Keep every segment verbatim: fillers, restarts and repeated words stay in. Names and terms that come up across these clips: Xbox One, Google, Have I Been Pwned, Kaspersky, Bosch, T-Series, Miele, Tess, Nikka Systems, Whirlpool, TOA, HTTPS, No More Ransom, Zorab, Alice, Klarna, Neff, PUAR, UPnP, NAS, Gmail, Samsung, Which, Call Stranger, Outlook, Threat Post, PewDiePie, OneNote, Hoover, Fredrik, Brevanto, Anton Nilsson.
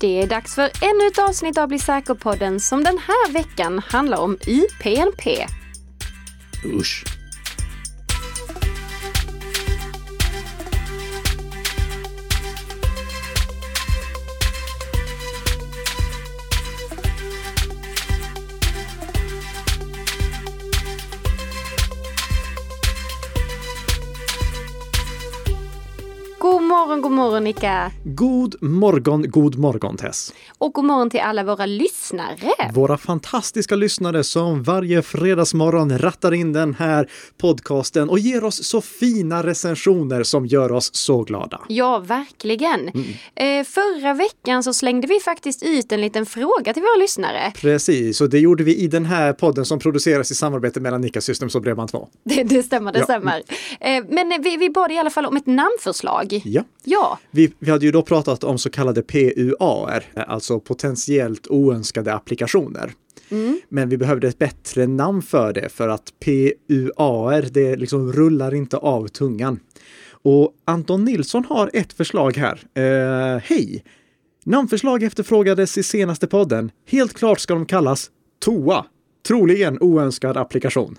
Det är dags för ännu ett avsnitt av Bli Säker-podden som den här veckan handlar om U P N P. Usch. God morgon, Nikka. God morgon, god morgon, Tess. Och god morgon till alla våra lyssnare. Våra fantastiska lyssnare som varje fredagsmorgon rattar in den här podcasten och ger oss så fina recensioner som gör oss så glada. Ja, verkligen. Mm. Eh, förra veckan så slängde vi faktiskt ut en liten fråga till våra lyssnare. Precis, och det gjorde vi i den här podden som produceras i samarbete mellan Nikka Systems och Brevanto. Det, det stämmer, det ja. stämmer. Eh, men vi, vi bad i alla fall om ett namnförslag. Ja. Ja. Vi, vi hade ju då pratat om så kallade P U A R, alltså potentiellt oönskade applikationer. Mm. Men vi behövde ett bättre namn för det, för att P U A R, det liksom rullar inte av tungan. Och Anton Nilsson har ett förslag här. Eh, hej! Namnförslag efterfrågades i senaste podden. Helt klart ska de kallas T O A, troligen oönskad applikation.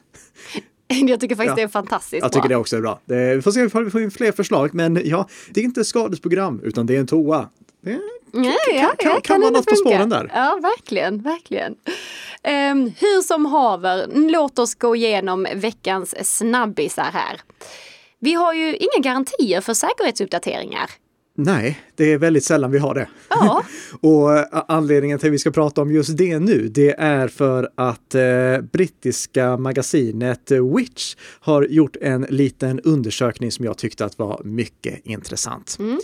Jag tycker faktiskt ja. det är fantastiskt. Jag tycker bra. det också är bra. Vi får se om vi får in fler förslag. Men ja, det är inte ett skadesprogram utan det är en toa. Det är, Nej, kan, ja, kan, kan, kan vara något på spåren där. Ja, verkligen, verkligen. Um, hur som haver, låt oss gå igenom veckans snabbisar här. Vi har ju inga garantier för säkerhetsuppdateringar. Nej, det är väldigt sällan vi har det. Ja. Och anledningen till att vi ska prata om just det nu, det är för att eh, brittiska magasinet Which har gjort en liten undersökning som jag tyckte att var mycket intressant. Mm.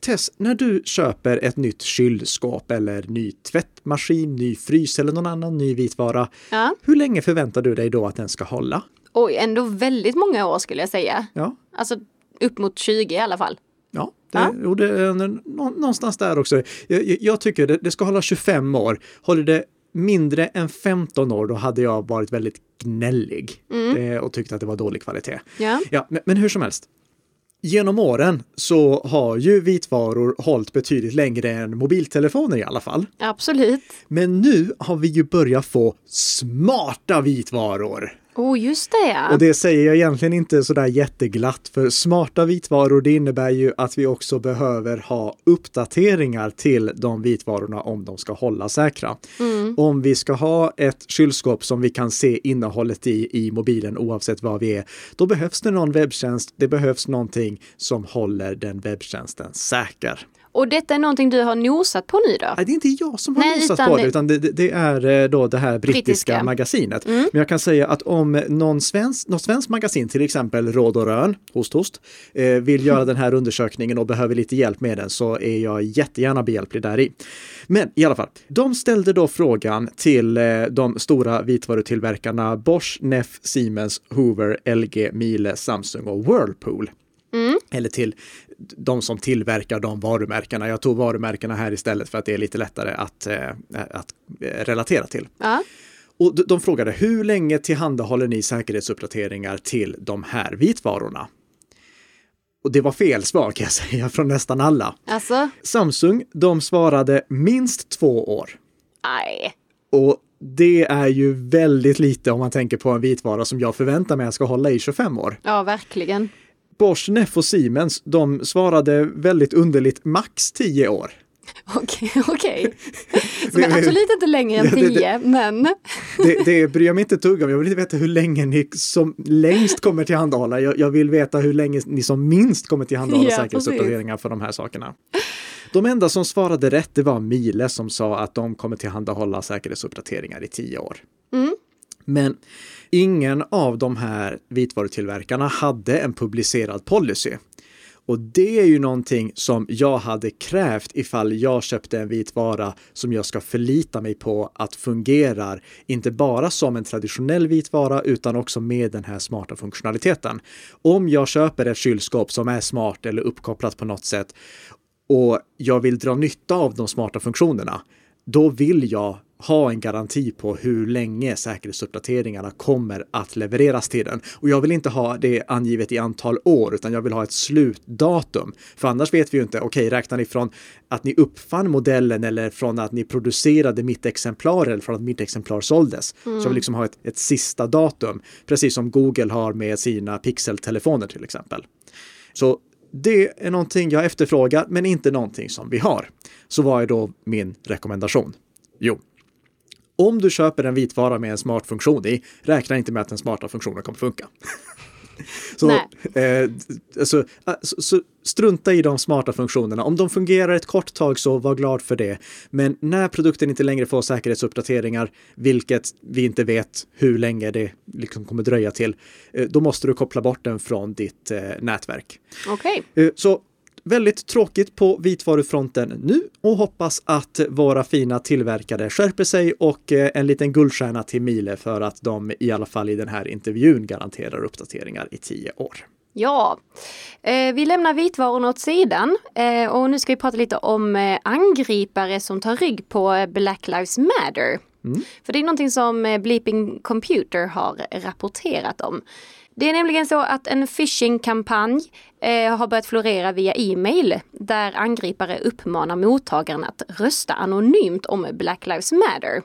Tess, när du köper ett nytt kylskåp eller ny tvättmaskin, ny frys eller någon annan ny vitvara, ja. hur länge förväntar du dig då att den ska hålla? Oj, ändå väldigt många år skulle jag säga. Ja. Alltså upp mot tjugo i alla fall. Ja, det, ja. Det, någonstans där också. Jag, jag tycker det, det ska hålla tjugofem år. Håller det mindre än femton år, då hade jag varit väldigt gnällig mm. det, och tyckte att det var dålig kvalitet. Ja. Ja, men, men hur som helst. Genom åren så har ju vitvaror hållit betydligt längre än mobiltelefoner i alla fall. Absolut. Men nu har vi ju börjat få smarta vitvaror. Oh, just det, ja. Och det säger jag egentligen inte sådär jätteglatt, för smarta vitvaror, det innebär ju att vi också behöver ha uppdateringar till de vitvarorna om de ska hålla säkra. Mm. Om vi ska ha ett kylskåp som vi kan se innehållet i i mobilen oavsett var vi är, då behövs det någon webbtjänst, det behövs någonting som håller den webbtjänsten säker. Och detta är någonting du har nosat på nu då? Nej, det är inte jag som har Nej, nosat utan... på det, utan det, det är då det här brittiska, brittiska. magasinet. Mm. Men jag kan säga att om någon svensk, någon svensk magasin, till exempel Råd och Rön, host, host, eh, vill göra den här undersökningen och behöver lite hjälp med den, så är jag jättegärna behjälplig där i. Men i alla fall, de ställde då frågan till eh, de stora vitvarutillverkarna Bosch, Neff, Siemens, Hoover, L G, Miele, Samsung och Whirlpool. Mm. Eller till de som tillverkar de varumärkena. Jag tog varumärkena här istället för att det är lite lättare att, eh, att relatera till. Uh-huh. Och de, de frågade, hur länge tillhandahåller ni säkerhetsuppdateringar till de här vitvarorna? Och det var fel svar, kan jag säga, från nästan alla. Alltså? Samsung, de svarade minst två år. Nej. Och det är ju väldigt lite om man tänker på en vitvara som jag förväntar mig att ska hålla i tjugofem år. Ja, verkligen. Bosch, Neff och Siemens, de svarade väldigt underligt max tio år. Okej, okej. Så men absolut inte längre än tio, ja, det, det, men... det, det bryr jag mig inte tugga om. Jag vill inte veta hur länge ni som längst kommer tillhandahålla. Jag, jag vill veta hur länge ni som minst kommer tillhandahålla ja, säkerhetsuppdateringar för de här sakerna. De enda som svarade rätt, det var Miele som sa att de kommer tillhandahålla säkerhetsuppdateringar i tio år. Mm. Men ingen av de här vitvarutillverkarna hade en publicerad policy. Och det är ju någonting som jag hade krävt ifall jag köpte en vitvara som jag ska förlita mig på att fungerar inte bara som en traditionell vitvara utan också med den här smarta funktionaliteten. Om jag köper ett kylskåp som är smart eller uppkopplat på något sätt och jag vill dra nytta av de smarta funktionerna, då vill jag ha en garanti på hur länge säkerhetsuppdateringarna kommer att levereras till den. Och jag vill inte ha det angivet i antal år, utan jag vill ha ett slutdatum. För annars vet vi ju inte, okej, okay, räknar ni från att ni uppfann modellen eller från att ni producerade mitt exemplar eller från att mitt exemplar såldes. Mm. Så jag vill liksom ha ett, ett sista datum, precis som Google har med sina pixeltelefoner till exempel. Så det är någonting jag efterfrågar, men inte någonting som vi har. Så vad är då min rekommendation? Jo, om du köper en vitvara med en smart funktion i, räkna inte med att den smarta funktionen kommer funka. så, eh, alltså, så, så strunta i de smarta funktionerna. Om de fungerar ett kort tag så var glad för det. Men när produkten inte längre får säkerhetsuppdateringar, vilket vi inte vet hur länge det liksom kommer dröja till, eh, då måste du koppla bort den från ditt eh, nätverk. Okej. Okay. Eh, så... Väldigt tråkigt på vitvarufronten nu och hoppas att våra fina tillverkare skärper sig och en liten guldstjärna till Miele för att de i alla fall i den här intervjun garanterar uppdateringar i tio år. Ja, vi lämnar vitvarorna åt sidan och nu ska vi prata lite om angripare som tar rygg på Black Lives Matter. Mm. För det är någonting som Bleeping Computer har rapporterat om. Det är nämligen så att en phishing-kampanj eh, har börjat florera via e-mail där angripare uppmanar mottagaren att rösta anonymt om Black Lives Matter.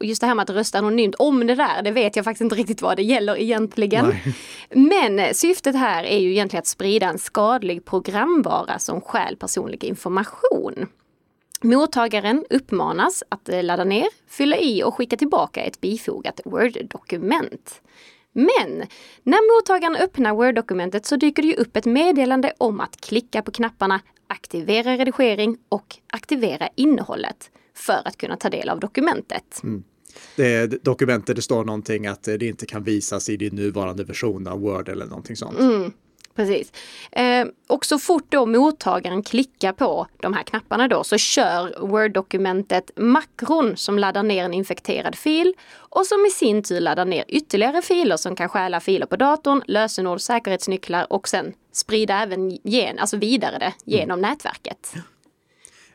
Och just det här med att rösta anonymt om det där, det vet jag faktiskt inte riktigt vad det gäller egentligen. Nej. Men syftet här är ju egentligen att sprida en skadlig programvara som stjäl personlig information. Mottagaren uppmanas att ladda ner, fylla i och skicka tillbaka ett bifogat Word-dokument. Men när mottagaren öppnar Word-dokumentet så dyker det ju upp ett meddelande om att klicka på knapparna aktivera redigering och aktivera innehållet för att kunna ta del av dokumentet. Mm. Det är dokumentet, det står någonting att det inte kan visas i din nuvarande version av Word eller någonting sånt. Mm. Precis. Eh, och så fort då mottagaren klickar på de här knapparna då så kör Word-dokumentet makron som laddar ner en infekterad fil och som i sin tur laddar ner ytterligare filer som kan stjäla filer på datorn, lösenord, säkerhetsnycklar och sen sprida även gen, alltså vidare det genom mm. nätverket.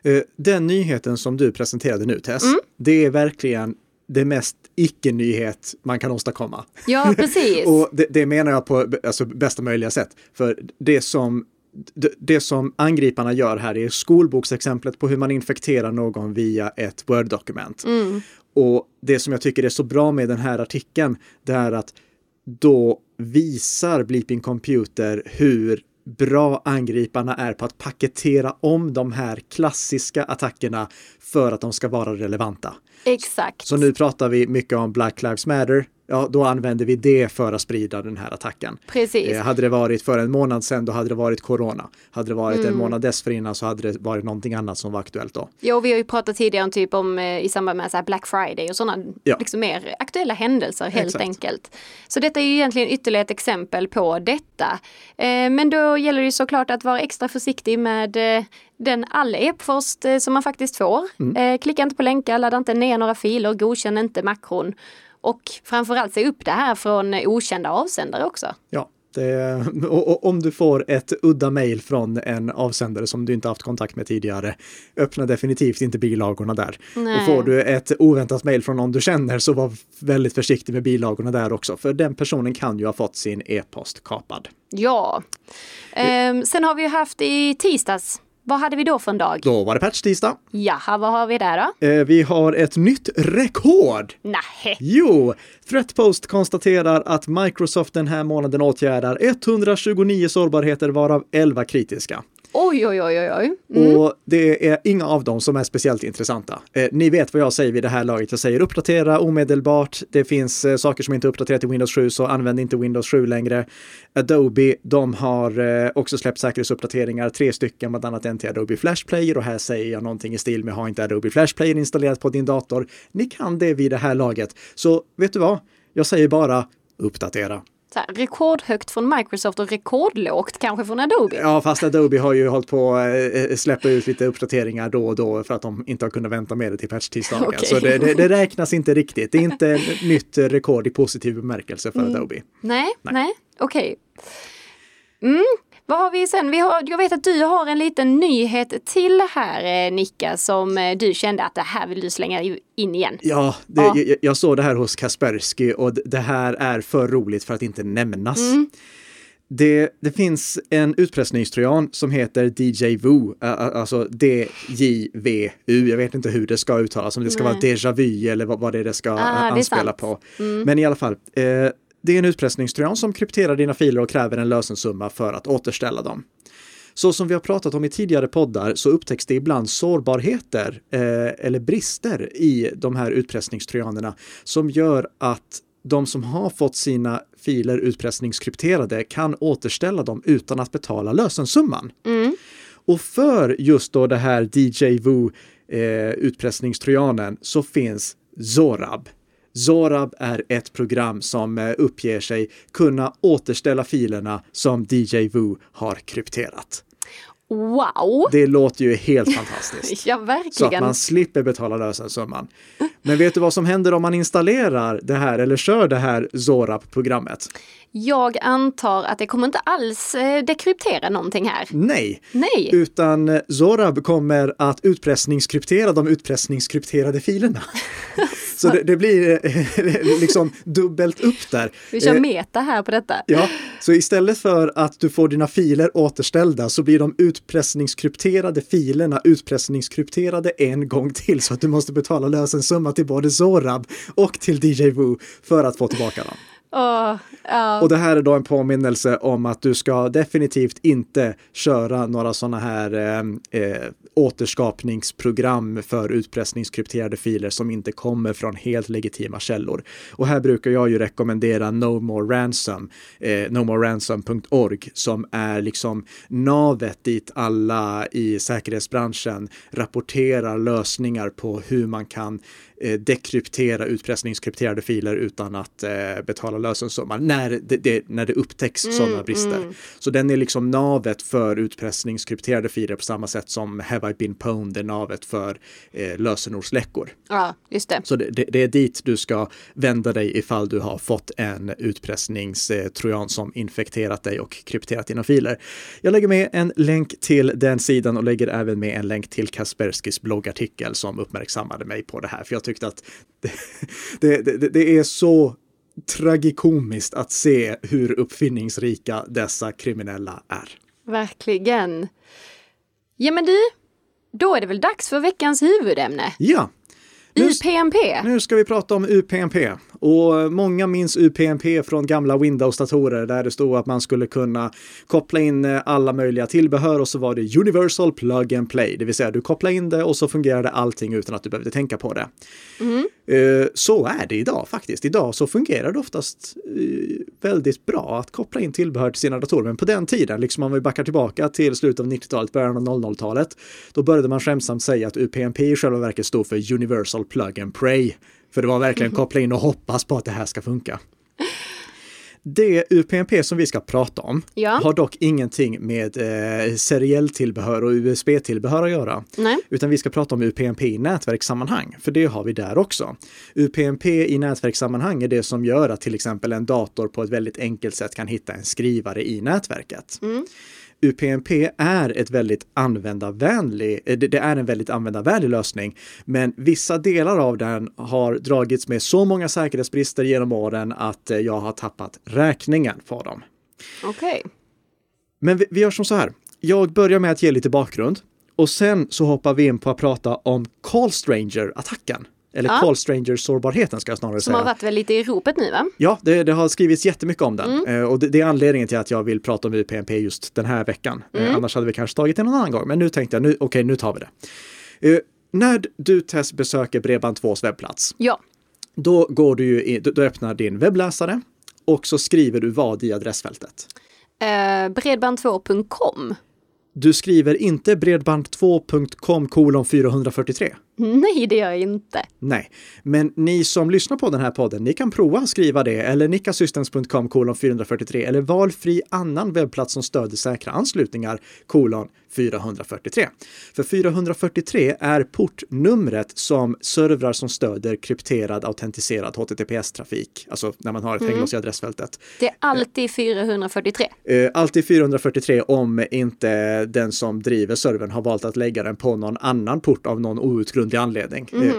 Eh, den nyheten som du presenterade nu, Tess, mm. det är verkligen det mest icke-nyhet man kan åstadkomma. Ja, precis. Och det, det menar jag på alltså, bästa möjliga sätt. För det som, det, det som angriparna gör här är skolboksexemplet på hur man infekterar någon via ett Word-dokument. Mm. Och det som jag tycker är så bra med den här artikeln, det är att då visar Bleeping Computer hur bra angriparna är på att paketera om de här klassiska attackerna för att de ska vara relevanta. Exakt. Så nu pratar vi mycket om Black Lives Matter. Ja, då använder vi det för att sprida den här attacken. Precis. Eh, hade det varit för en månad sedan, då hade det varit corona. Hade det varit mm. en månad dessförinnan så hade det varit någonting annat som var aktuellt då. Ja, vi har ju pratat tidigare om typ om i samband med så här Black Friday och sådana ja. liksom mer aktuella händelser helt Exakt. enkelt. Så detta är ju egentligen ytterligare ett exempel på detta. Eh, men då gäller det ju såklart att vara extra försiktig med eh, den allep först eh, som man faktiskt får. Mm. Eh, klicka inte på länkar, ladda inte ner några filer, godkänn inte makron. Och framförallt se upp det här från okända avsändare också. Ja, det, och, och om du får ett udda mejl från en avsändare som du inte haft kontakt med tidigare, öppna definitivt inte bilagorna där. Nej. Och får du ett oväntat mejl från någon du känner, så var väldigt försiktig med bilagorna där också. För den personen kan ju ha fått sin e-post kapad. Ja, ehm, sen har vi ju haft i tisdags. Vad hade vi då för en dag? Då var det patch tisdag. Jaha, vad har vi där då? Eh, vi har ett nytt rekord. Nej. Jo, Threat Post konstaterar att Microsoft den här månaden åtgärdar etthundratjugonio sårbarheter varav elva kritiska. Oj, oj, oj, oj. Mm. Och det är inga av dem som är speciellt intressanta. Eh, ni vet vad jag säger vid det här laget. Jag säger uppdatera omedelbart. Det finns eh, saker som inte är uppdaterat i Windows sju, så använd inte Windows sju längre. Adobe, de har eh, också släppt säkerhetsuppdateringar. Tre stycken, bland annat en till Adobe Flash Player. Och här säger jag någonting i stil med ha inte Adobe Flash Player installerat på din dator. Ni kan det vid det här laget. Så vet du vad? Jag säger bara uppdatera. Så här, rekordhögt från Microsoft och rekordlågt kanske från Adobe. Ja, fast Adobe har ju hållit på att släppa ut lite uppdateringar då och då för att de inte har kunnat vänta med det till patch-tisdagen. Okay. Så det, det, det räknas inte riktigt. Det är inte ett nytt rekord i positiv bemärkelse för Adobe. Mm. Nej, nej, nej. Okej. Okay. Mm. Vad har vi sen? Vi har, jag vet att du har en liten nyhet till här, Nikka, som du kände att det här vill du slänga in igen. Ja, det, ja. Jag, jag såg det här hos Kaspersky och det här är för roligt för att inte nämnas. Mm. Det, det finns en utpressningstrojan som heter D J V U, alltså D J V U. Jag vet inte hur det ska uttalas, om det ska Nej. vara déjà vu eller vad, vad det, är det ska ah, anspela det är på. Mm. Men i alla fall, eh, det är en utpressningstrojan som krypterar dina filer och kräver en lösensumma för att återställa dem. Så som vi har pratat om i tidigare poddar så upptäcks det ibland sårbarheter eh, eller brister i de här utpressningstrojanerna som gör att de som har fått sina filer utpressningskrypterade kan återställa dem utan att betala lösensumman. Mm. Och för just då det här D J V U-utpressningstrojanen eh, så finns Zorab. Zorab är ett program som eh, uppger sig kunna återställa filerna som D J V U har krypterat. Wow! Det låter ju helt fantastiskt. Ja, verkligen. Så att man slipper betala lösensumman. Men vet du vad som händer om man installerar det här eller kör det här Zorab-programmet? Jag antar att det kommer inte alls dekryptera någonting här. Nej. Nej. Utan Zorab kommer att utpressningskryptera de utpressningskrypterade filerna. Så det, det blir liksom dubbelt upp där. Vi kör meta här på detta. Ja, så istället för att du får dina filer återställda så blir de utpressningskrypterade filerna utpressningskrypterade en gång till så att du måste betala lösensumma till både Zorab och till D J V U för att få tillbaka dem. Oh, oh. Och det här är då en påminnelse om att du ska definitivt inte köra några sådana här eh, återskapningsprogram för utpressningskrypterade filer som inte kommer från helt legitima källor. Och här brukar jag ju rekommendera No More Ransom, eh, no more ransom punkt org, som är liksom navet dit alla i säkerhetsbranschen rapporterar lösningar på hur man kan eh, dekryptera utpressningskrypterade filer utan att eh, betala lösensumman när det, det, när det upptäcks mm, sådana brister. Mm. Så den är liksom navet för utpressningskrypterade filer på samma sätt som Have I Been Pwned är navet för eh, lösenordsläckor. Ja, just det. Så det, det, det är dit du ska vända dig ifall du har fått en utpressningstrojan som infekterat dig och krypterat dina filer. Jag lägger med en länk till den sidan och lägger även med en länk till Kasperskys bloggartikel som uppmärksammade mig på det här. För jag tyckte att det, det, det, det är så tragikomiskt att se hur uppfinningsrika dessa kriminella är. Verkligen. Ja, men du, då är det väl dags för veckans huvudämne. Ja. Nu, U P N P. Nu ska vi prata om U P N P. Och många minns U P N P från gamla Windows-datorer där det stod att man skulle kunna koppla in alla möjliga tillbehör och så var det Universal Plug and Play. Det vill säga du kopplade in det och så fungerade allting utan att du behövde tänka på det. Mm. Så är det idag faktiskt. Idag så fungerar det oftast väldigt bra att koppla in tillbehör till sina datorer. Men på den tiden, liksom om vi backar tillbaka till slutet av nittiotalet, början av noll noll-talet, då började man skämtsamt säga att U P N P i själva verket stod för Universal Plug and Play. För det var verkligen koppla in och hoppas på att det här ska funka. Det U P N P som vi ska prata om ja. har dock ingenting med eh, serielltillbehör och U S B-tillbehör att göra. Nej. Utan vi ska prata om U P N P i nätverkssammanhang, för det har vi där också. U P N P i nätverkssammanhang är det som gör att till exempel en dator på ett väldigt enkelt sätt kan hitta en skrivare i nätverket. Mm. U P N P är ett väldigt användarvänlig, det är en väldigt användarvänlig lösning, men vissa delar av den har dragits med så många säkerhetsbrister genom åren att jag har tappat räkningen på dem. Okej. Okay. Men vi, vi gör som så här. Jag börjar med att ge lite bakgrund och sen så hoppar vi in på att prata om Call Stranger-attacken. Eller ja. Call Stranger-sårbarheten ska jag snarare som säga. Som har varit väl lite i ropet nu, va? Ja, det, det har skrivits jättemycket om den. Mm. Eh, och det, det är anledningen till att jag vill prata om U P N P just den här veckan. Mm. Eh, annars hade vi kanske tagit det någon annan gång. Men nu tänkte jag, nu, okej, okay, nu tar vi det. Eh, när du, Tess, besöker Bredband tvås webbplats. Ja. Då går du ju in, du öppnar din webbläsare och så skriver du vad i adressfältet? Eh, bredband två punkt com. Du skriver inte bredband två punkt com kolon fyrahundrafyrtiotre. Nej, det gör jag inte. Nej, men ni som lyssnar på den här podden, ni kan prova att skriva det eller nikkasystems punkt com kolon fyrahundrafyrtiotre eller valfri annan webbplats som stöder säkra anslutningar kolon fyrahundrafyrtiotre. För fyrahundrafyrtiotre är portnumret som servrar som stöder krypterad, autentiserad H T T P S-trafik. Alltså när man har ett mm. hänglås i adressfältet. Det är alltid fyrahundrafyrtiotre. Uh, alltid fyrahundrafyrtiotre om inte den som driver servern har valt att lägga den på någon annan port av någon outgrundlig anledning. Mm.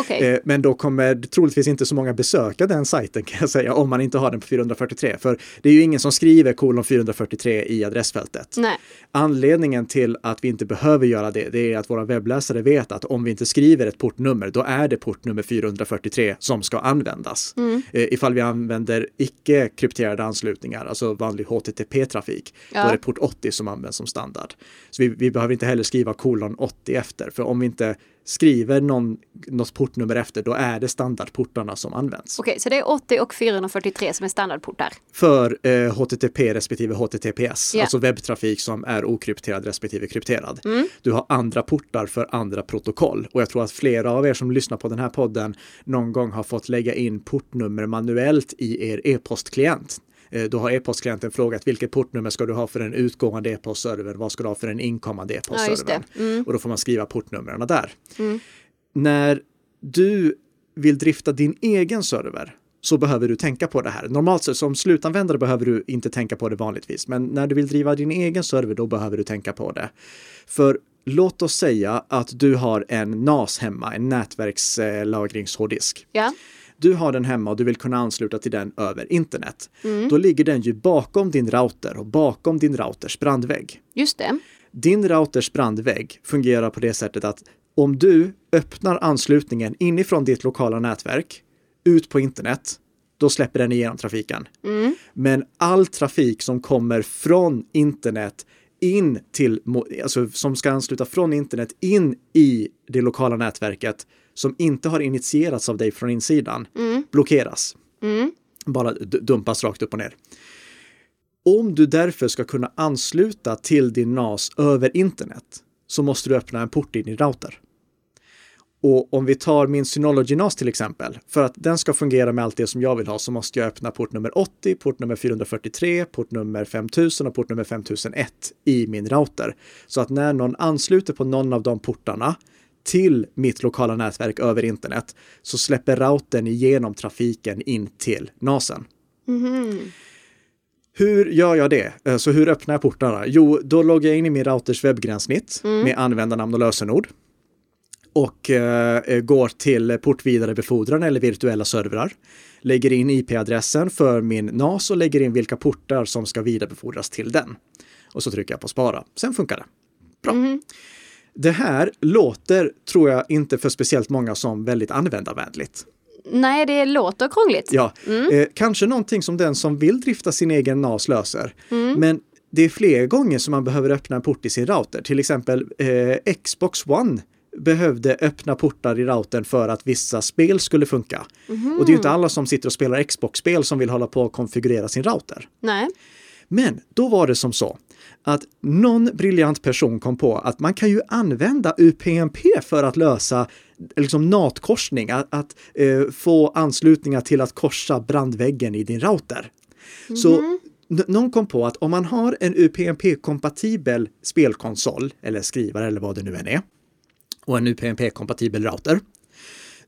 Okay. uh, men då kommer troligtvis inte så många besöka den sajten, kan jag säga, om man inte har den på fyrahundrafyrtiotre. För det är ju ingen som skriver kolon fyrahundrafyrtiotre i adressfältet. Nej. Anledningen till att vi inte behöver göra det, det är att våra webbläsare vet att om vi inte skriver ett portnummer, då är det portnummer fyrahundrafyrtiotre som ska användas. Mm. E, ifall vi använder icke-krypterade anslutningar, alltså vanlig H T T P-trafik, ja. Då är det port åttio som används som standard. Så vi, vi behöver inte heller skriva kolon åttio efter, för om vi inte skriver någon, något portnummer efter, då är det standardportarna som används. Okej, så det är åttio och fyrahundrafyrtiotre som är standardportar? För eh, H T T P respektive H T T P S, yeah. Alltså webbtrafik som är okrypterad respektive krypterad. Mm. Du har andra portar för andra protokoll, och jag tror att flera av er som lyssnar på den här podden någon gång har fått lägga in portnummer manuellt i er e-postklient. Då har e-postklienten frågat vilket portnummer ska du ha för den utgående e-postservern, vad ska du ha för den inkommande e-postservern. Ja, mm. Och då får man skriva portnumren där. Mm. När du vill drifta din egen server så behöver du tänka på det här. Normalt sett som slutanvändare behöver du inte tänka på det vanligtvis, men när du vill driva din egen server då behöver du tänka på det. För låt oss säga att du har en N A S hemma, en nätverkslagringshårddisk. Ja. Du har den hemma och du vill kunna ansluta till den över internet. Mm. Då ligger den ju bakom din router och bakom din routers brandvägg. Just det. Din routers brandvägg fungerar på det sättet att om du öppnar anslutningen inifrån ditt lokala nätverk ut på internet, då släpper den igenom trafiken. Mm. Men all trafik som kommer från internet in till, alltså som ska ansluta från internet in i det lokala nätverket, som inte har initierats av dig från insidan, mm. blockeras. Mm. Bara dumpas rakt upp och ner. Om du därför ska kunna ansluta till din N A S över internet så måste du öppna en port i din router. Och om vi tar min Synology N A S till exempel, för att den ska fungera med allt det som jag vill ha så måste jag öppna port nummer åttio, port nummer fyrahundrafyrtiotre, port nummer femtusen och port nummer femtusen ett i min router. Så att när någon ansluter på någon av de portarna till mitt lokala nätverk över internet så släpper routern igenom trafiken in till N A Sen. Mm-hmm. Hur gör jag det? Så hur öppnar jag portarna? Jo, då loggar jag in i min routers webbgränssnitt mm. med användarnamn och lösenord och eh, går till portvidarebefordran eller virtuella servrar. Lägger in I P-adressen för min N A S och lägger in vilka portar som ska vidarebefordras till den. Och så trycker jag på spara. Sen funkar det. Bra. Mm-hmm. Det här låter, tror jag, inte för speciellt många som väldigt användarvänligt. Nej, det låter krångligt. Ja, mm. eh, kanske någonting som den som vill drifta sin egen N A S löser. Mm. Men det är fler gånger som man behöver öppna en port i sin router. Till exempel eh, Xbox One behövde öppna portar i routern för att vissa spel skulle funka. Mm. Och det är ju inte alla som sitter och spelar Xbox-spel som vill hålla på och konfigurera sin router. Nej. Men då var det som så att någon briljant person kom på att man kan ju använda U P n P för att lösa liksom N A T-korsning, att, att eh, få anslutningar till att korsa brandväggen i din router. Mm-hmm. Så n- någon kom på att om man har en U P n P-kompatibel spelkonsol eller skrivare eller vad det nu än är och en U P n P-kompatibel router,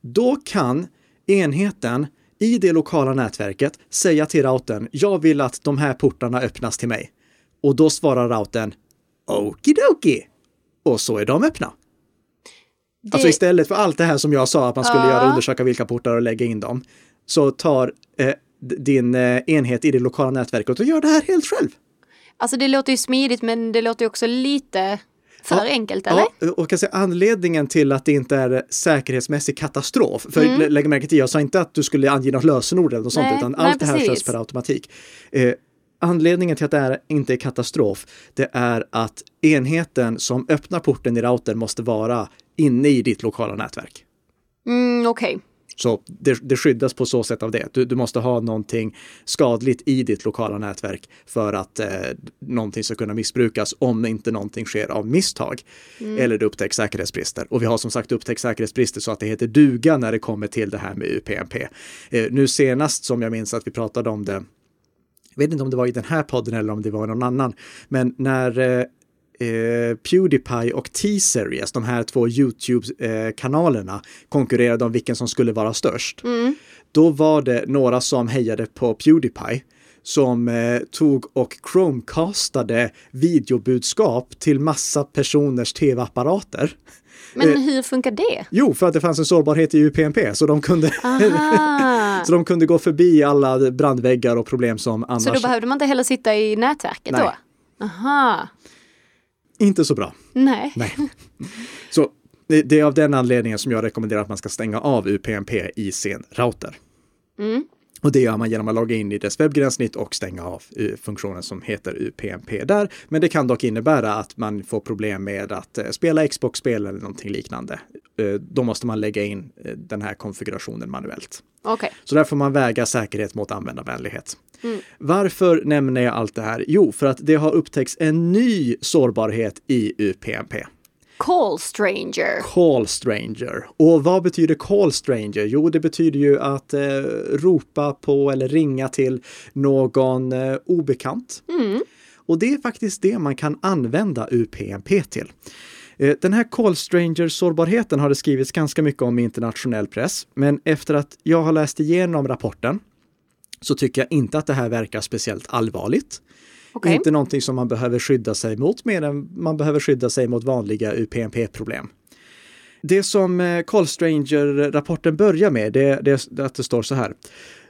då kan enheten i det lokala nätverket säga till routern, jag vill att de här portarna öppnas till mig. Och då svarar routern, okidoki. Och så är de öppna. Det... Alltså istället för allt det här som jag sa att man skulle ja. göra, undersöka vilka portar och lägga in dem, så tar eh, din eh, enhet i det lokala nätverket och gör det här helt själv. Alltså det låter ju smidigt, men det låter ju också lite... För ja, enkelt, eller? Ja, och kan säga anledningen till att det inte är säkerhetsmässig katastrof. För mm. lägg märke till, jag sa inte att du skulle ange något lösenord eller något nej, sånt, utan nej, allt nej, det här körs per automatik. Eh, anledningen till att det är, inte är katastrof, det är att enheten som öppnar porten i routern måste vara inne i ditt lokala nätverk. Mm, okej. Okay. Så det, det skyddas på så sätt av det. Du, du måste ha någonting skadligt i ditt lokala nätverk för att eh, någonting ska kunna missbrukas, om inte någonting sker av misstag. Mm. Eller det upptäcks säkerhetsbrister. Och vi har som sagt upptäckt säkerhetsbrister så att det heter duga när det kommer till det här med U P N P. Eh, nu senast som jag minns att vi pratade om det, jag vet inte om det var i den här podden eller om det var någon annan, men när eh, Eh, PewDiePie och T-Series, de här två YouTube-kanalerna, eh, konkurrerade om vilken som skulle vara störst. Mm. Då var det några som hejade på PewDiePie som eh, tog och chromecastade videobudskap till massa personers tv-apparater. Men eh, hur funkar det? Jo, för att det fanns en sårbarhet i U P N P så de kunde så de kunde gå förbi alla brandväggar och problem som annars. Så då behövde man inte heller sitta i nätverket? Nej. Då? Aha. Inte så bra. Nej. Nej. Så det, det är av den anledningen som jag rekommenderar att man ska stänga av U P N P i sin router. Mm. Och det gör man genom att logga in i dess webbgränssnitt och stänga av funktionen som heter U P N P där. Men det kan dock innebära att man får problem med att spela Xbox-spel eller någonting liknande. Då måste man lägga in den här konfigurationen manuellt. Okay. Så där får man väga säkerhet mot användarvänlighet. Mm. Varför nämner jag allt det här? Jo, för att det har upptäckts en ny sårbarhet i U P N P. Call Stranger. Call Stranger. Och vad betyder Call Stranger? Jo, det betyder ju att eh, ropa på eller ringa till någon eh, obekant. Mm. Och det är faktiskt det man kan använda U P N P till. Eh, den här Call Stranger-sårbarheten har det skrivits ganska mycket om i internationell press. Men efter att jag har läst igenom rapporten så tycker jag inte att det här verkar speciellt allvarligt. Okay. Inte någonting som man behöver skydda sig mot, mer än man behöver skydda sig mot vanliga U P N P-problem. Det som Call Stranger-rapporten börjar med, det, det, att det står så här.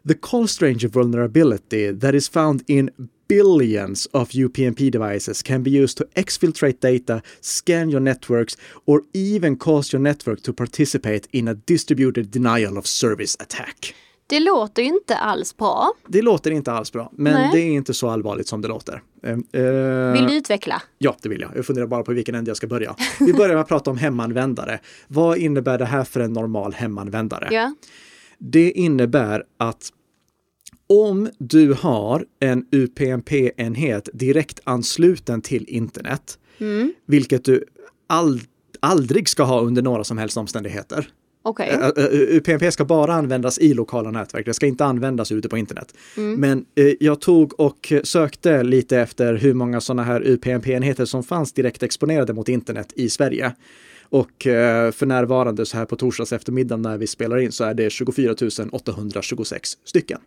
The Call Stranger vulnerability that is found in billions of U P N P devices can be used to exfiltrate data, scan your networks or even cause your network to participate in a distributed denial of service attack. Det låter ju inte alls bra. Det låter inte alls bra, men nej, det är inte så allvarligt som det låter. Uh, vill du utveckla? Ja, det vill jag. Jag funderar bara på vilken ände jag ska börja. Vi börjar med att prata om hemanvändare. Vad innebär det här för en normal hemanvändare? Ja. Det innebär att om du har en U P N P-enhet direkt ansluten till internet, mm, vilket du ald- aldrig ska ha under några som helst omständigheter. Okay. U P N P ska bara användas i lokala nätverk. Det ska inte användas ute på internet. Mm. Men eh, jag tog och sökte lite efter hur många sådana här U P N P-enheter som fanns direkt exponerade mot internet i Sverige. Och eh, för närvarande så här på torsdags eftermiddag när vi spelar in så är det tjugofyra tusen åttahundratjugosex stycken.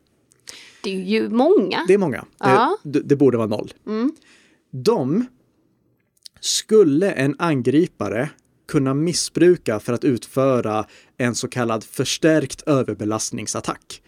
Det är ju många. Det är många. Ja. Det, det borde vara noll. Mm. De skulle en angripare kunna missbruka för att utföra en så kallad förstärkt överbelastningsattack.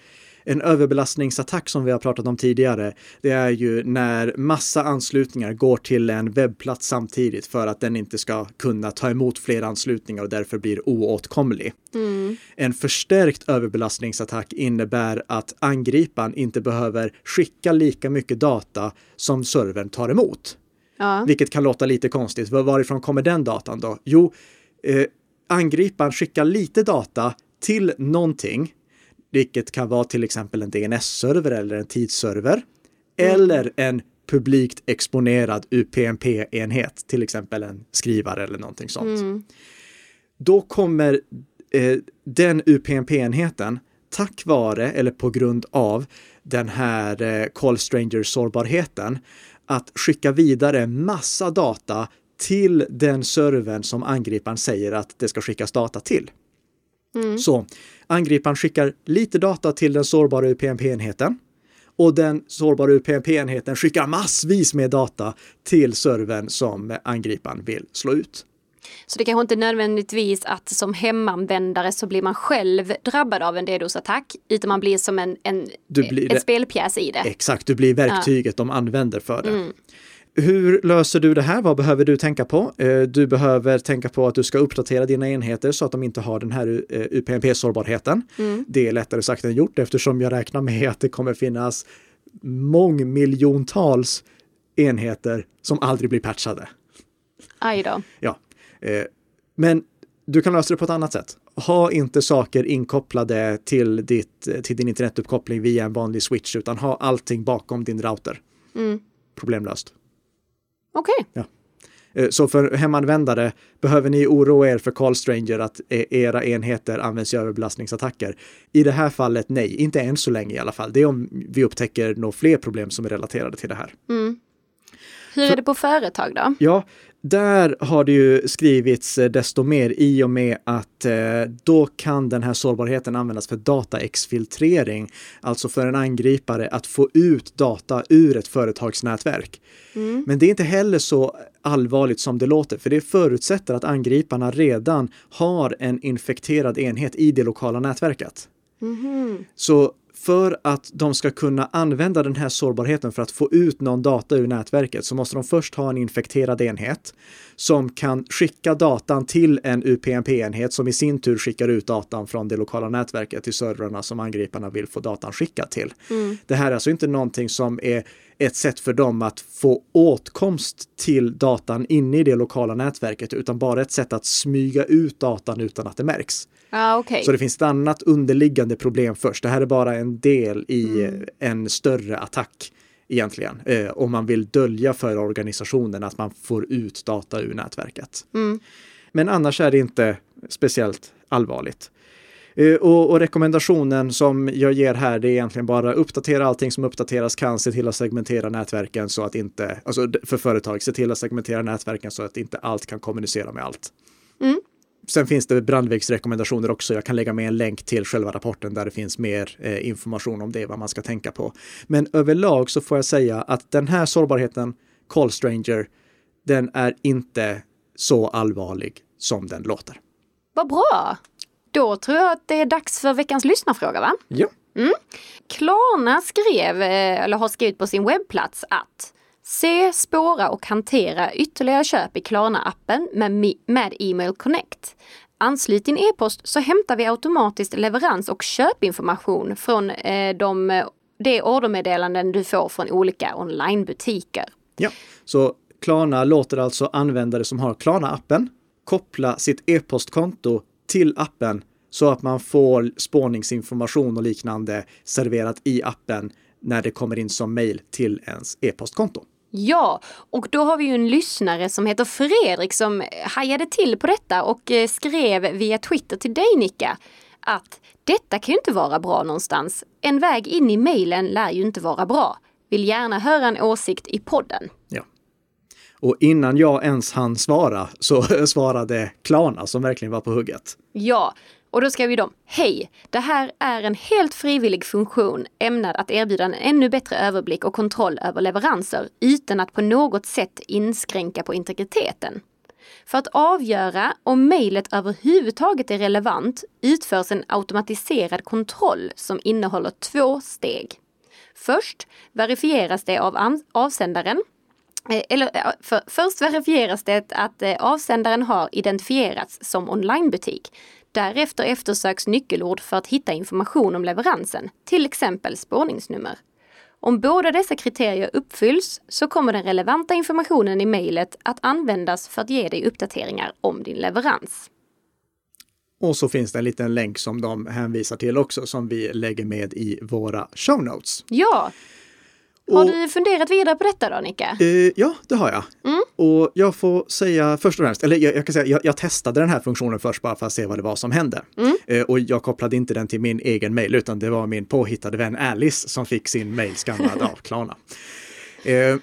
En överbelastningsattack som vi har pratat om tidigare, det är ju när massa anslutningar går till en webbplats samtidigt för att den inte ska kunna ta emot fler anslutningar och därför blir oåtkomlig. Mm. En förstärkt överbelastningsattack innebär att angriparen inte behöver skicka lika mycket data som servern tar emot. Ja. Vilket kan låta lite konstigt. Varifrån kommer den datan då? Jo, eh, angriparen skickar lite data till någonting. Vilket kan vara till exempel en D N S-server eller en tidsserver. Mm. Eller en publikt exponerad U P N P-enhet. Till exempel en skrivare eller någonting sånt. Mm. Då kommer eh, den U P N P-enheten tack vare eller på grund av den här eh, Call Stranger-sårbarheten att skicka vidare massa data till den servern som angriparen säger att det ska skickas data till. Mm. Så angriparen skickar lite data till den sårbara U P N P-enheten och den sårbara U P N P-enheten skickar massvis med data till servern som angriparen vill slå ut. Så det kanske inte nödvändigtvis att som hemanvändare så blir man själv drabbad av en DDoS-attack utan man blir som en, en, en spelpjäs i det. Exakt, du blir verktyget ja. de använder för det. Mm. Hur löser du det här? Vad behöver du tänka på? Du behöver tänka på att du ska uppdatera dina enheter så att de inte har den här U P N P-sårbarheten. Mm. Det är lättare sagt än gjort eftersom jag räknar med att det kommer finnas mångmiljontals enheter som aldrig blir patchade. Aj då. Ja. Men Du kan lösa det på ett annat sätt. Ha inte saker inkopplade till, ditt, till din internetuppkoppling via en vanlig switch, utan ha allting bakom din router. Mm. Problemlöst. Okej. Okay. Ja. Så för hemanvändare, behöver ni oroa er för Call Stranger att era enheter används i överbelastningsattacker? I det här fallet nej, inte än så länge i alla fall. Det är om vi upptäcker några fler problem som är relaterade till det här. Mm. Hur är det på företag då? Ja, där har det ju skrivits desto mer i och med att då kan den här sårbarheten användas för dataexfiltrering. Alltså för en angripare att få ut data ur ett företagsnätverk. Mm. Men det är inte heller så allvarligt som det låter. För det förutsätter att angriparna redan har en infekterad enhet i det lokala nätverket. Mm. Så... För att de ska kunna använda den här sårbarheten för att få ut någon data ur nätverket så måste de först ha en infekterad enhet som kan skicka datan till en U P N P-enhet som i sin tur skickar ut datan från det lokala nätverket till servrarna som angriparna vill få datan skickad till. Mm. Det här är alltså inte någonting som är ett sätt för dem att få åtkomst till datan inne i det lokala nätverket utan bara ett sätt att smyga ut datan utan att det märks. Ah, okay. Så det finns ett annat underliggande problem först. Det här är bara en del i mm. en större attack egentligen. Eh, om man vill dölja för organisationen att man får ut data ur nätverket. Mm. Men annars är det inte speciellt allvarligt. Eh, och, och rekommendationen som jag ger här, det är egentligen bara uppdatera allting som uppdateras kan. Se till att segmentera nätverken så att inte, alltså för företag, se till att segmentera nätverken så att inte allt kan kommunicera med allt. Mm. Sen finns det brandvägsrekommendationer också. Jag kan lägga med en länk till själva rapporten där det finns mer eh, information om det, vad man ska tänka på. Men överlag så får jag säga att den här sårbarheten, Call Stranger, den är inte så allvarlig som den låter. Vad bra! Då tror jag att det är dags för veckans lyssnarfråga, va? Ja. Mm. Klarna skrev, eller har skrivit på sin webbplats att... Se, spåra och hantera ytterligare köp i Klarna-appen med, med E-mail Connect. Anslut din e-post så hämtar vi automatiskt leverans- och köpinformation från eh, de, de ordermeddelanden du får från olika onlinebutiker. Ja, så Klarna låter alltså användare som har Klarna-appen koppla sitt e-postkonto till appen så att man får spårningsinformation och liknande serverat i appen när det kommer in som mejl till ens e-postkonto. Ja, och då har vi ju en lyssnare som heter Fredrik som hajade till på detta och skrev via Twitter till dig, Nikka, att detta kan ju inte vara bra någonstans. En väg in i mejlen lär ju inte vara bra. Vill gärna höra en åsikt i podden. Ja. Och innan jag ens hann svara så svarade Klarna som verkligen var på hugget. Ja, och då skrev vi dem, hej, det här är en helt frivillig funktion ämnad att erbjuda en ännu bättre överblick och kontroll över leveranser utan att på något sätt inskränka på integriteten. För att avgöra om mejlet överhuvudtaget är relevant utförs en automatiserad kontroll som innehåller två steg. Först verifieras det av avsändaren. Eller, för, först verifieras det att avsändaren har identifierats som onlinebutik. Därefter eftersöks nyckelord för att hitta information om leveransen, till exempel spårningsnummer. Om båda dessa kriterier uppfylls så kommer den relevanta informationen i mejlet att användas för att ge dig uppdateringar om din leverans. Och så finns det en liten länk som de hänvisar till också som vi lägger med i våra show notes. Ja! Har du funderat vidare på detta då, Nikka? Eh, ja, det har jag. Mm. Och jag får säga först och främst, eller jag, jag kan säga, jag, jag testade den här funktionen först bara för att se vad det var som hände. Mm. Eh, och jag kopplade inte den till min egen mail utan det var min påhittade vän Alice som fick sin mail skannad av Klarna. Eh,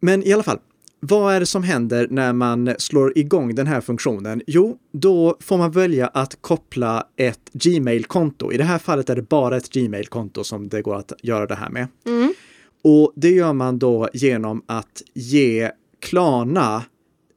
men i alla fall, vad är det som händer när man slår igång den här funktionen? Jo, då får man välja att koppla ett Gmail-konto. I det här fallet är det bara ett Gmail-konto som det går att göra det här med. Mm. Och det gör man då genom att ge Klarna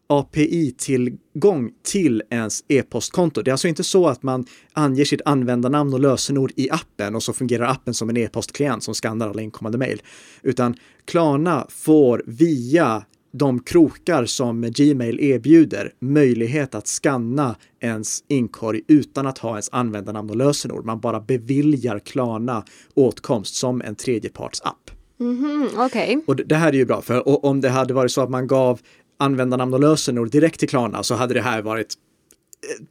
A P I-tillgång till ens e-postkonto. Det är alltså inte så att man anger sitt användarnamn och lösenord i appen och så fungerar appen som en e-postklient som skannar alla inkommande mejl. Utan Klarna får via de krokar som Gmail erbjuder möjlighet att skanna ens inkorg utan att ha ens användarnamn och lösenord. Man bara beviljar Klarna åtkomst som en tredjepartsapp. Mm-hmm, okay. Och det här är ju bra för om det hade varit så att man gav användarnamn och lösenord direkt till Klarna så hade det här varit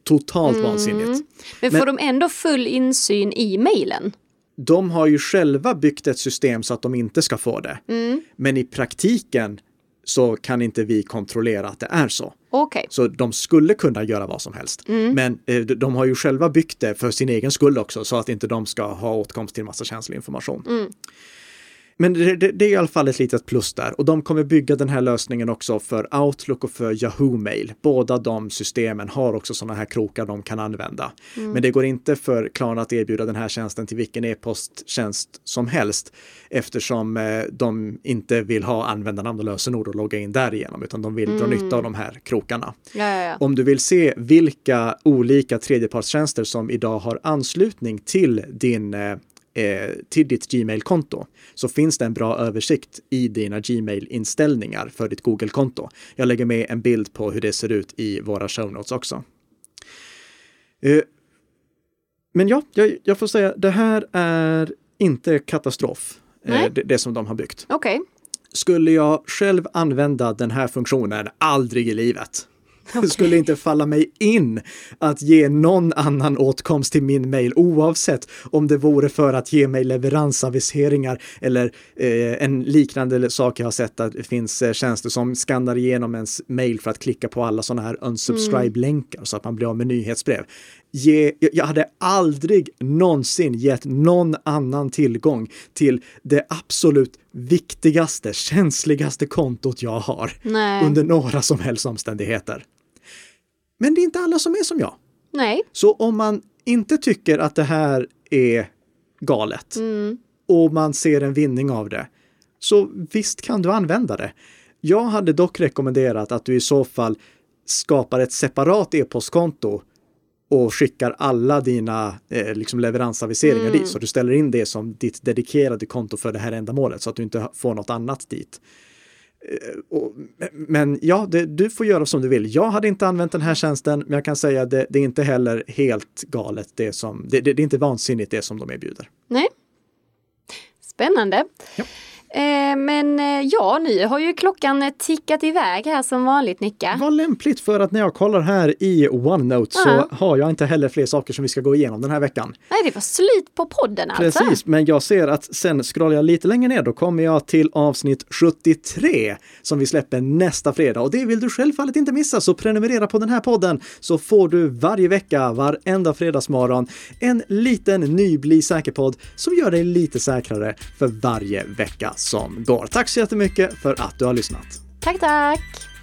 totalt mm. vansinnigt. Men får Men, de ändå full insyn i mejlen? De har ju själva byggt ett system så att de inte ska få det. Mm. Men i praktiken så kan inte vi kontrollera att det är så. Okay. Så de skulle kunna göra vad som helst. Mm. Men eh, de har ju själva byggt det för sin egen skull också, så att inte de ska ha åtkomst till massa känslig information. Mm. Men det, det, det är i alla fall ett litet plus där. Och de kommer bygga den här lösningen också för Outlook och för Yahoo Mail. Båda de systemen har också sådana här krokar de kan använda. Mm. Men det går inte för Klarna att erbjuda den här tjänsten till vilken e-posttjänst som helst, eftersom eh, de inte vill ha användarnamn och lösenord och logga in därigenom, utan de vill mm. dra nytta av de här krokarna. Ja, ja, ja. Om du vill se vilka olika tredjepartstjänster som idag har anslutning till din eh, till ditt Gmail-konto, så finns det en bra översikt i dina Gmail-inställningar för ditt Google-konto. Jag lägger med en bild på hur det ser ut i våra show notes också. Men ja, jag, jag får säga, det här är inte katastrof, det, det som de har byggt. Okay. Skulle jag själv använda den här funktionen? Aldrig i livet. Det skulle inte falla mig in att ge någon annan åtkomst till min mail, oavsett om det vore för att ge mig leveransaviseringar eller eh, en liknande sak. Jag har sett att det finns eh, tjänster som skannar igenom ens mail för att klicka på alla sådana här unsubscribe-länkar så att man blir av med nyhetsbrev. Ge, jag hade aldrig någonsin gett någon annan tillgång till det absolut viktigaste, känsligaste kontot jag har. Nej. Under några som helst omständigheter. Men det är inte alla som är som jag. Nej. Så om man inte tycker att det här är galet mm. och man ser en vinning av det, så visst kan du använda det. Jag hade dock rekommenderat att du i så fall skapar ett separat e-postkonto och skickar alla dina eh, liksom leveransaviseringar mm. dit. Så du ställer in det som ditt dedikerade konto för det här ändamålet, så att du inte får något annat dit. Eh, och, men ja, det, du får göra som du vill. Jag hade inte använt den här tjänsten, men jag kan säga att det, det är inte heller helt galet. Det, som, det, det, det är inte vansinnigt det som de erbjuder. Nej. Spännande. Ja. Eh, men ja, nu har ju klockan tickat iväg här som vanligt, Nikka. Vad lämpligt, för att när jag kollar här i OneNote uh-huh. så har jag inte heller fler saker som vi ska gå igenom den här veckan. Nej, det var slut på podden alltså. Precis, men jag ser att sen scrollar jag lite längre ner, då kommer jag till avsnitt sjuttiotre som vi släpper nästa fredag. Och det vill du självfallet inte missa, så prenumerera på den här podden, så får du varje vecka, varenda fredagsmorgon, en liten ny Bli Säker-podd som gör dig lite säkrare för varje vecka som går. Tack så jättemycket för att du har lyssnat. Tack, tack!